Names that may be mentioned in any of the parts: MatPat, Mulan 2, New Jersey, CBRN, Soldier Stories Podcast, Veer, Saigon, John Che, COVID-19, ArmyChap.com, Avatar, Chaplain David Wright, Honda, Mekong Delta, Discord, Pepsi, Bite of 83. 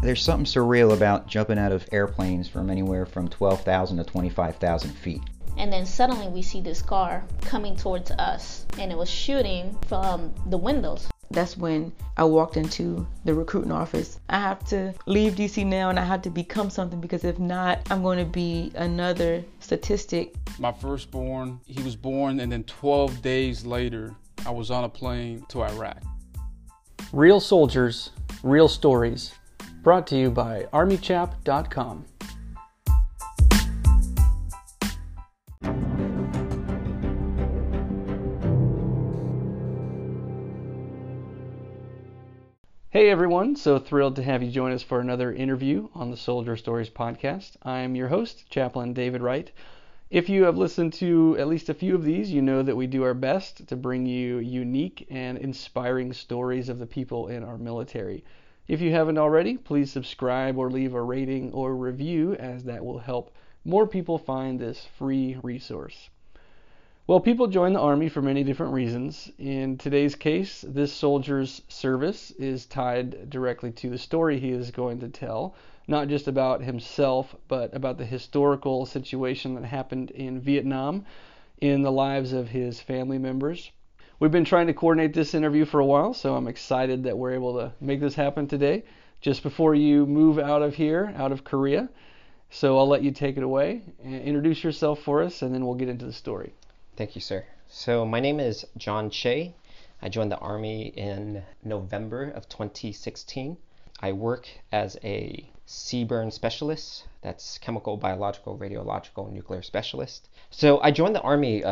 There's something surreal about jumping out of airplanes from anywhere from 12,000 to 25,000 feet. And then suddenly we see this car coming towards us, and it was shooting from the windows. That's when I walked into the recruiting office. I have to leave DC now, and I have to become something, because if not, I'm going to be another statistic. My firstborn, he was born, and then 12 days later, I was on a plane to Iraq. Real soldiers, real stories. Brought to you by ArmyChap.com. Hey everyone, so thrilled to have you join us for another interview on the Soldier Stories Podcast. I'm your host, Chaplain David Wright. If you have listened to at least a few of these, you know that we do our best to bring you unique and inspiring stories of the people in our military. If you haven't already, please subscribe or leave a rating or review, as that will help more people find this free resource. Well, people join the Army for many different reasons. In today's case, this soldier's service is tied directly to the story he is going to tell, not just about himself, but about the historical situation that happened in Vietnam in the lives of his family members. We've been trying to coordinate this interview for a while, so I'm excited that we're able to make this happen today, just before you move out of here, out of Korea. So I'll let you take it away and introduce yourself for us, and then we'll get into the story. Thank you, sir. So my name is John Che. I joined the Army in November of 2016. I work as a CBRN specialist. That's chemical, biological, radiological, nuclear specialist. So I joined the Army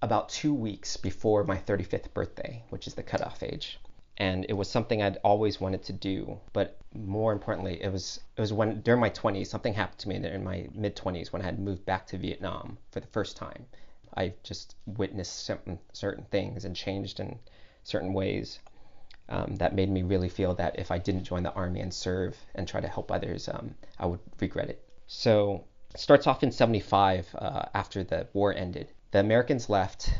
about 2 weeks before my 35th birthday, which is the cutoff age. And it was something I'd always wanted to do. But more importantly, it was when during my 20s, something happened to me in my mid-20s when I had moved back to Vietnam for the first time. I just witnessed certain things and changed in certain ways that made me really feel that if I didn't join the Army and serve and try to help others, I would regret it. So it starts off in 75 after the war ended. The Americans left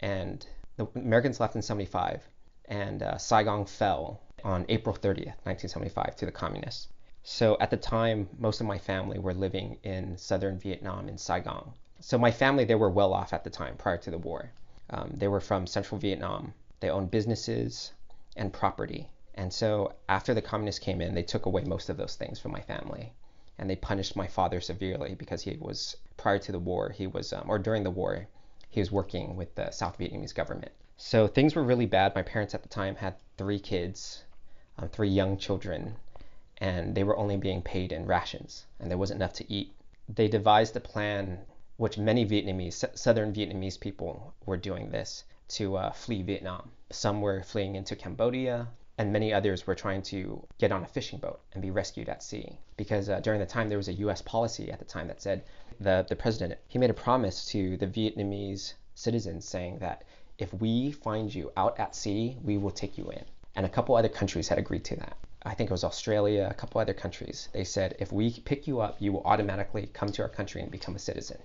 in 75, and Saigon fell on April 30th, 1975, to the communists. So at the time, most of my family were living in southern Vietnam in Saigon. So my family, they were well off at the time prior to the war. They were from central Vietnam. They owned businesses and property. And so after the communists came in, they took away most of those things from my family. And they punished my father severely because he was, prior to the war, during the war, he was working with the South Vietnamese government. So things were really bad. My parents at the time had 3 kids, 3 young children, and they were only being paid in rations, and there wasn't enough to eat. They devised a plan, which many southern Vietnamese people were doing this, to flee Vietnam. Some were fleeing into Cambodia, and many others were trying to get on a fishing boat and be rescued at sea. Because during the time, there was a U.S. policy at the time that said the president, he made a promise to the Vietnamese citizens saying that if we find you out at sea, we will take you in. And a couple other countries had agreed to that. I think it was Australia, a couple other countries. They said, if we pick you up, you will automatically come to our country and become a citizen.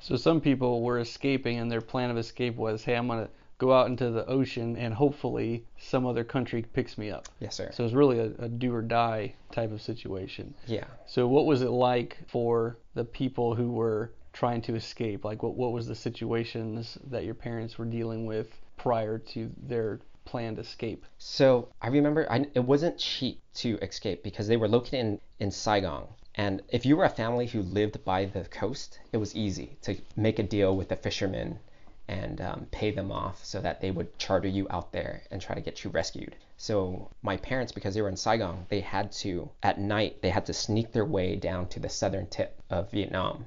So some people were escaping, and their plan of escape was, hey, I'm going to go out into the ocean and hopefully some other country picks me up. Yes, sir. So it's really a do or die type of situation. Yeah. So what was it like for the people who were trying to escape? Like what was the situations that your parents were dealing with prior to their planned escape? So I remember it wasn't cheap to escape because they were located in Saigon. And if you were a family who lived by the coast, it was easy to make a deal with the fishermen and pay them off so that they would charter you out there and try to get you rescued. So my parents, because they were in Saigon, at night, they had to sneak their way down to the southern tip of Vietnam,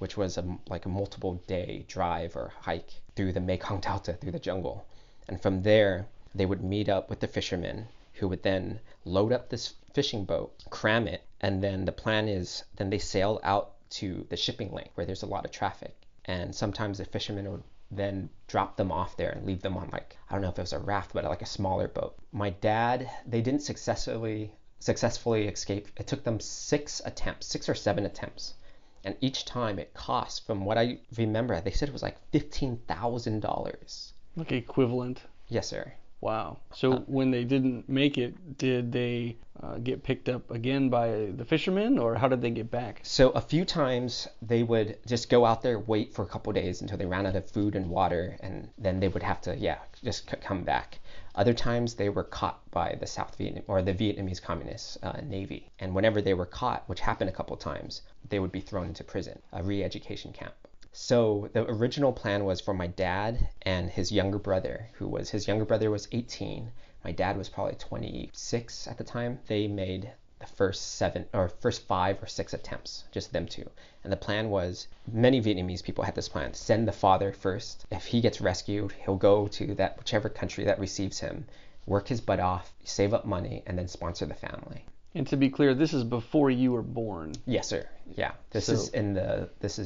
which was like a multiple day drive or hike through the Mekong Delta, through the jungle. And from there, they would meet up with the fishermen who would then load up this fishing boat, cram it, and then the plan is then they sail out to the shipping lane where there's a lot of traffic. And sometimes the fishermen would then drop them off there and leave them on I don't know if it was a raft, but like a smaller boat. My dad, they didn't successfully escape. It took them 6 or 7 attempts. And each time it cost, from what I remember, they said it was like $15,000. Like equivalent. Yes, sir. Wow. So when they didn't make it, did they get picked up again by the fishermen, or how did they get back? So a few times they would just go out there, wait for a couple days until they ran out of food and water, and then they would have to, just come back. Other times they were caught by the South Vietnam or the Vietnamese Communist Navy. And whenever they were caught, which happened a couple times, they would be thrown into prison, a re-education camp. So the original plan was for my dad and his younger brother, who was 18. My dad was probably 26 at the time. They made the first 5 or 6 attempts, just them two. And the plan was, many Vietnamese people had this plan: send the father first. If he gets rescued, he'll go to that whichever country that receives him, work his butt off, save up money, and then sponsor the family. And to be clear, this is before you were born. Yes, sir. Yeah. This is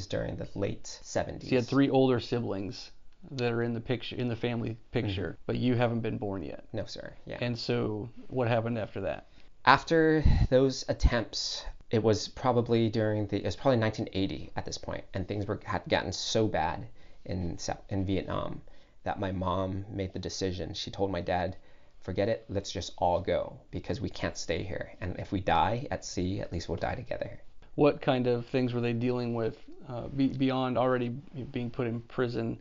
during the late 70s. So you had 3 older siblings that are in the picture, in the family picture, mm-hmm. but you haven't been born yet. No, sir. Yeah. And so what happened after that? After those attempts, it was probably 1980 at this point, and things had gotten so bad in Vietnam that my mom made the decision. She told my dad, "Forget it, let's just all go, because we can't stay here. And if we die at sea, at least we'll die together." What kind of things were they dealing with beyond already being put in prison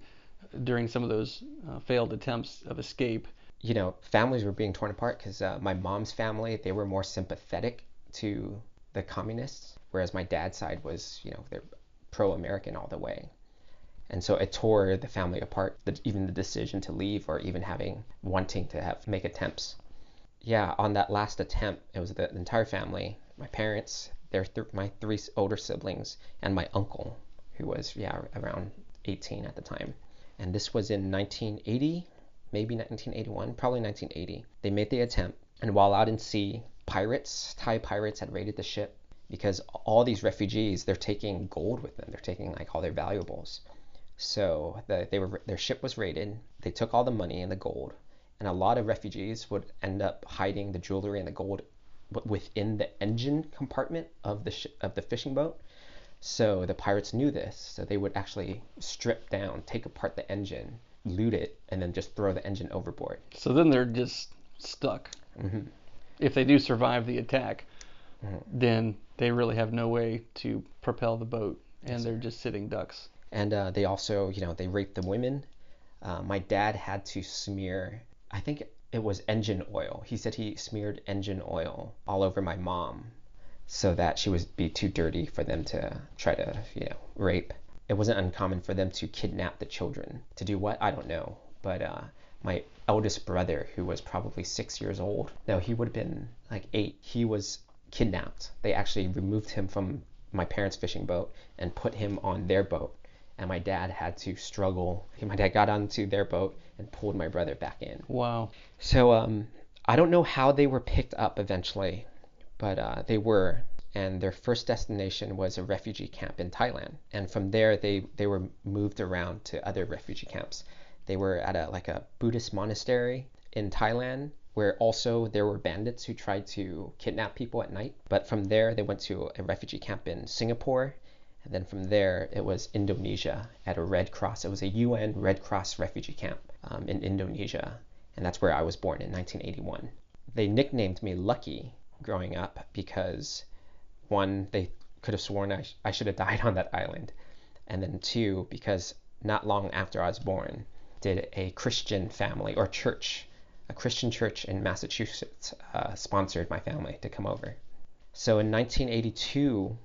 during some of those failed attempts of escape? Families were being torn apart, because my mom's family, they were more sympathetic to the communists, whereas my dad's side was, they're pro-American all the way. And so it tore the family apart, even the decision to leave or even wanting to make attempts. Yeah, on that last attempt, it was the entire family, my parents, my 3 older siblings, and my uncle, who was around 18 at the time. And this was in 1980, maybe 1981, probably 1980. They made the attempt, and while out in sea, Thai pirates had raided the ship, because all these refugees, they're taking gold with them. They're taking all their valuables. So their ship was raided. They took all the money and the gold, and a lot of refugees would end up hiding the jewelry and the gold within the engine compartment of the fishing boat. So the pirates knew this, so they would actually strip down, take apart the engine, loot it, and then just throw the engine overboard. So then they're just stuck. Mm-hmm. If they do survive the attack, mm-hmm. then they really have no way to propel the boat, and they're just sitting ducks. And they also, they raped the women. My dad had to smear, I think it was engine oil. He said he smeared engine oil all over my mom so that she would be too dirty for them to try to, rape. It wasn't uncommon for them to kidnap the children. To do what? I don't know. But my eldest brother, who was probably 6 years old, no, he would have been 8. He was kidnapped. They actually removed him from my parents' fishing boat and put him on their boat. And my dad had to struggle. My dad got onto their boat and pulled my brother back in. Wow. So I don't know how they were picked up eventually, but they were. And their first destination was a refugee camp in Thailand. And from there, they were moved around to other refugee camps. They were at a Buddhist monastery in Thailand, where also there were bandits who tried to kidnap people at night. But from there, they went to a refugee camp in Singapore. And then from there, it was Indonesia at a Red Cross. It was a UN Red Cross refugee camp in Indonesia. And that's where I was born in 1981. They nicknamed me Lucky growing up because, 1, they could have sworn I should have died on that island. And then 2, because not long after I was born, did a Christian family or church, a Christian church in Massachusetts sponsored my family to come over. So in 1982...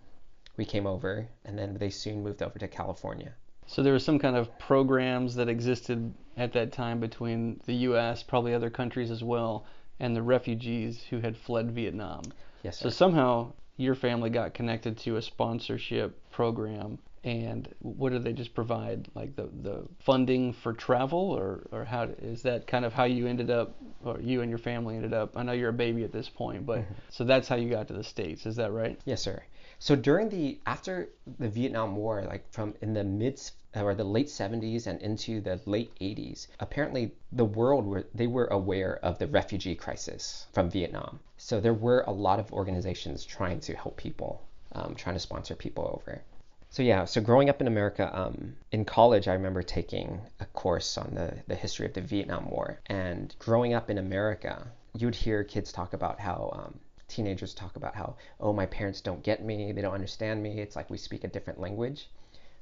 we came over, and then they soon moved over to California. So there were some kind of programs that existed at that time between the U.S., probably other countries as well, and the refugees who had fled Vietnam. Yes, sir. So somehow your family got connected to a sponsorship program, and what did they just provide, the funding for travel, or how is that kind of how you ended up, or you and your family ended up? I know you're a baby at this point, but mm-hmm. So that's how you got to the States, is that right? Yes, sir. So after the Vietnam War, from in the late 70s and into the late 80s, apparently the world they were aware of the refugee crisis from Vietnam. So there were a lot of organizations trying to help people, trying to sponsor people over. So yeah, so growing up in America, in college, I remember taking a course on the history of the Vietnam War. And growing up in America, you'd hear kids talk about how, teenagers talk about how, oh, my parents don't get me, they don't understand me. It's like we speak a different language.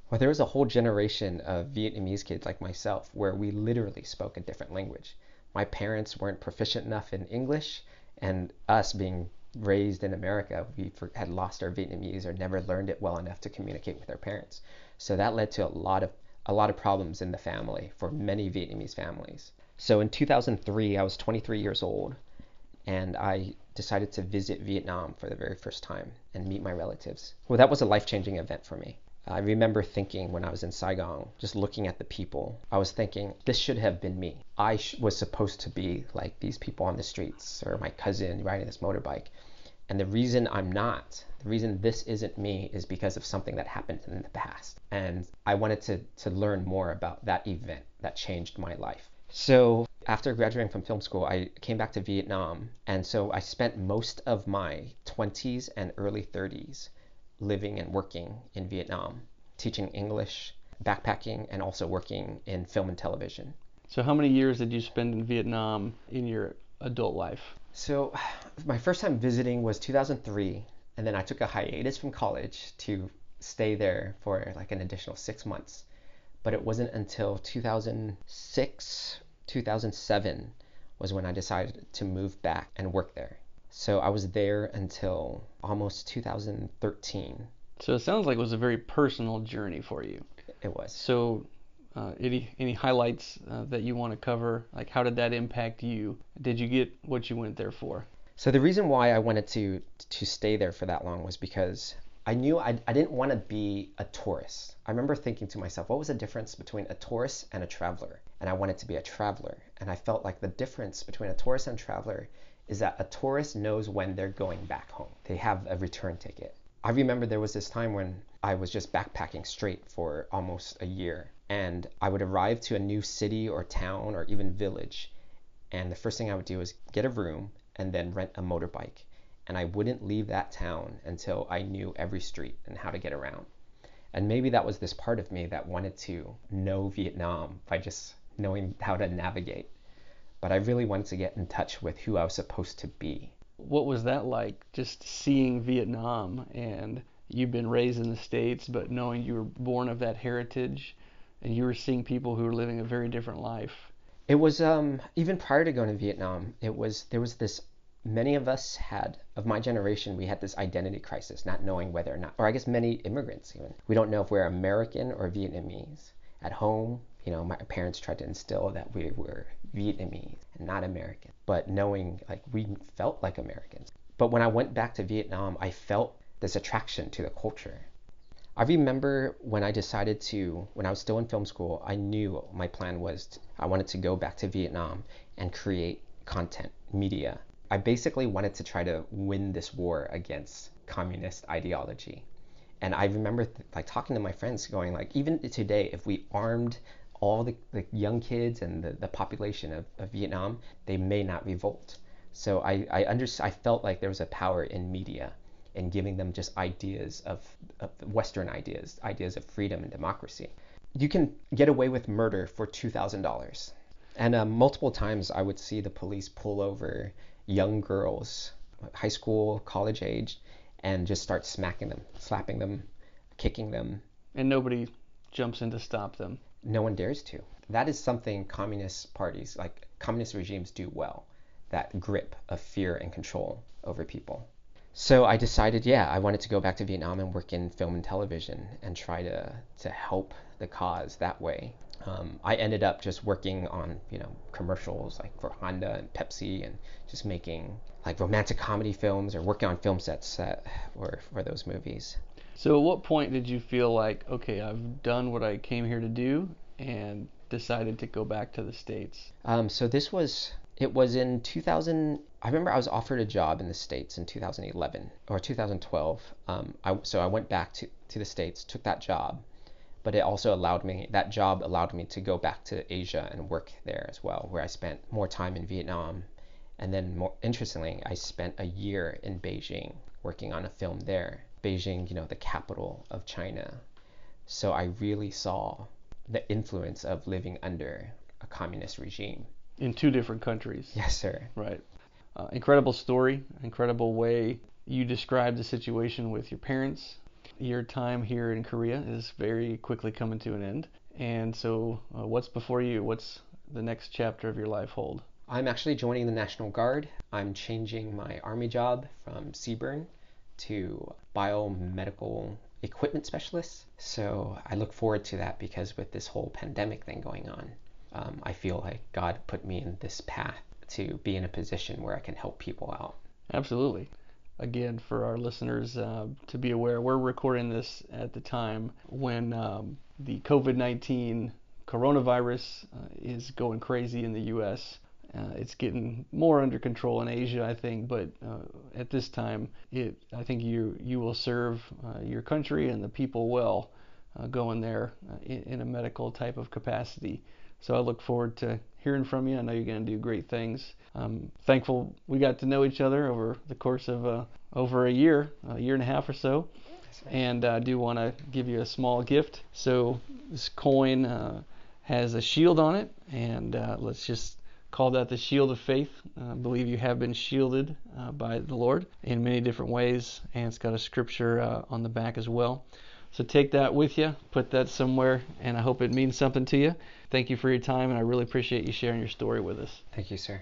Well, there was a whole generation of Vietnamese kids like myself where we literally spoke a different language. My parents weren't proficient enough in English, and us being raised in America, we had lost our Vietnamese or never learned it well enough to communicate with our parents. So that led to a lot of problems in the family for many Vietnamese families. So in 2003, I was 23 years old, and I decided to visit Vietnam for the very first time and meet my relatives. Well, that was a life-changing event for me. I remember thinking when I was in Saigon, just looking at the people, I was thinking, this should have been me. I was supposed to be like these people on the streets or my cousin riding this motorbike. And the reason I'm not, the reason this isn't me is because of something that happened in the past. And I wanted to learn more about that event that changed my life. So after graduating from film school, I came back to Vietnam. And so I spent most of my 20s and early 30s living and working in Vietnam, teaching English, backpacking, and also working in film and television. So how many years did you spend in Vietnam in your adult life? So my first time visiting was 2003, and then I took a hiatus from college to stay there for like an additional 6 months. But it wasn't until 2006, 2007 was when I decided to move back and work there. So I was there until almost 2013. So it sounds like it was a very personal journey for you. It was. So any highlights that you want to cover? Like, how did that impact you? Did you get what you went there for? So the reason why I wanted to stay there for that long was because I knew I didn't want to be a tourist. I remember thinking to myself, what was the difference between a tourist and a traveler? And I wanted to be a traveler. And I felt like the difference between a tourist and a traveler is that a tourist knows when they're going back home. They have a return ticket. I remember there was this time when I was just backpacking straight for almost a year, and I would arrive to a new city or town or even village, and the first thing I would do is get a room and then rent a motorbike. And I wouldn't leave that town until I knew every street and how to get around. And maybe that was this part of me that wanted to know Vietnam by just knowing how to navigate. But I really wanted to get in touch with who I was supposed to be. What was that like, just seeing Vietnam, and you've been raised in the States, but knowing you were born of that heritage, and you were seeing people who were living a very different life? It was, even prior to going to Vietnam, many of us of my generation, we had this identity crisis, not knowing whether or not, or I guess many immigrants even, we don't know if we're American or Vietnamese. At home, you know, my parents tried to instill that we were Vietnamese and not American, but knowing like we felt like Americans. But when I went back to Vietnam, I felt this attraction to the culture. I remember when I decided when I was still in film school, I knew my plan was I wanted to go back to Vietnam and create content, media. I basically wanted to try to win this war against communist ideology. And I remember talking to my friends going like, even today, if we armed all the young kids and the population of Vietnam, they may not revolt. So I felt like there was a power in media and giving them just ideas of Western ideas of freedom and democracy. You can get away with murder for $2,000. And multiple times I would see the police pull over young girls, high school, college age, and just start smacking them, slapping them, kicking them. And nobody jumps in to stop them. No one dares to. That is something communist regimes do well, that grip of fear and control over people. So I decided, I wanted to go back to Vietnam and work in film and television and try to help the cause that way. I ended up just working on, commercials like for Honda and Pepsi, and just making like romantic comedy films or working on film sets that were for those movies. So at what point did you feel like, okay, I've done what I came here to do and decided to go back to the States? So it was in 2000. I remember I was offered a job in the States in 2011 or 2012. So I went back to the States, took that job. But that job allowed me to go back to Asia and work there as well, where I spent more time in Vietnam. And then more interestingly, I spent a year in Beijing working on a film there. Beijing, the capital of China. So I really saw the influence of living under a communist regime. In two different countries. Yes, sir. Right. Incredible story, incredible way you described the situation with your parents. Your time here in Korea is very quickly coming to an end. And so what's before you? What's the next chapter of your life hold? I'm actually joining the National Guard. I'm changing my Army job from CBRN to biomedical equipment specialist. So I look forward to that, because with this whole pandemic thing going on, I feel like God put me in this path to be in a position where I can help people out. Absolutely. Again, for our listeners to be aware, we're recording this at the time when the COVID-19 coronavirus is going crazy in the U.S. It's getting more under control in Asia, I think, but at this time, I think you will serve your country and the people well going there in a medical type of capacity. So I look forward to hearing from you. I know you're going to do great things. I'm thankful we got to know each other over the course of over a year and a half or so. And I do want to give you a small gift. So this coin has a shield on it, and let's just call that the shield of faith. I believe you have been shielded by the Lord in many different ways, and it's got a scripture on the back as well. So take that with you, put that somewhere, and I hope it means something to you. Thank you for your time, and I really appreciate you sharing your story with us. Thank you, sir.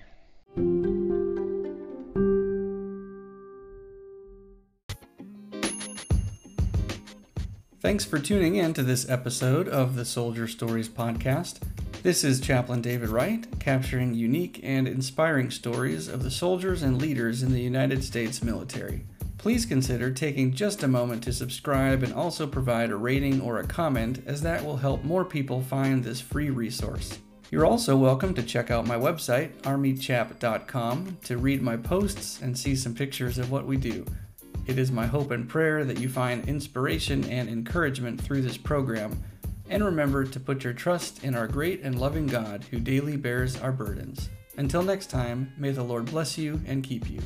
Thanks for tuning in to this episode of the Soldier Stories Podcast. This is Chaplain David Wright, capturing unique and inspiring stories of the soldiers and leaders in the United States military. Please consider taking just a moment to subscribe and also provide a rating or a comment, as that will help more people find this free resource. You're also welcome to check out my website, ArmyChap.com, to read my posts and see some pictures of what we do. It is my hope and prayer that you find inspiration and encouragement through this program, and remember to put your trust in our great and loving God who daily bears our burdens. Until next time, may the Lord bless you and keep you.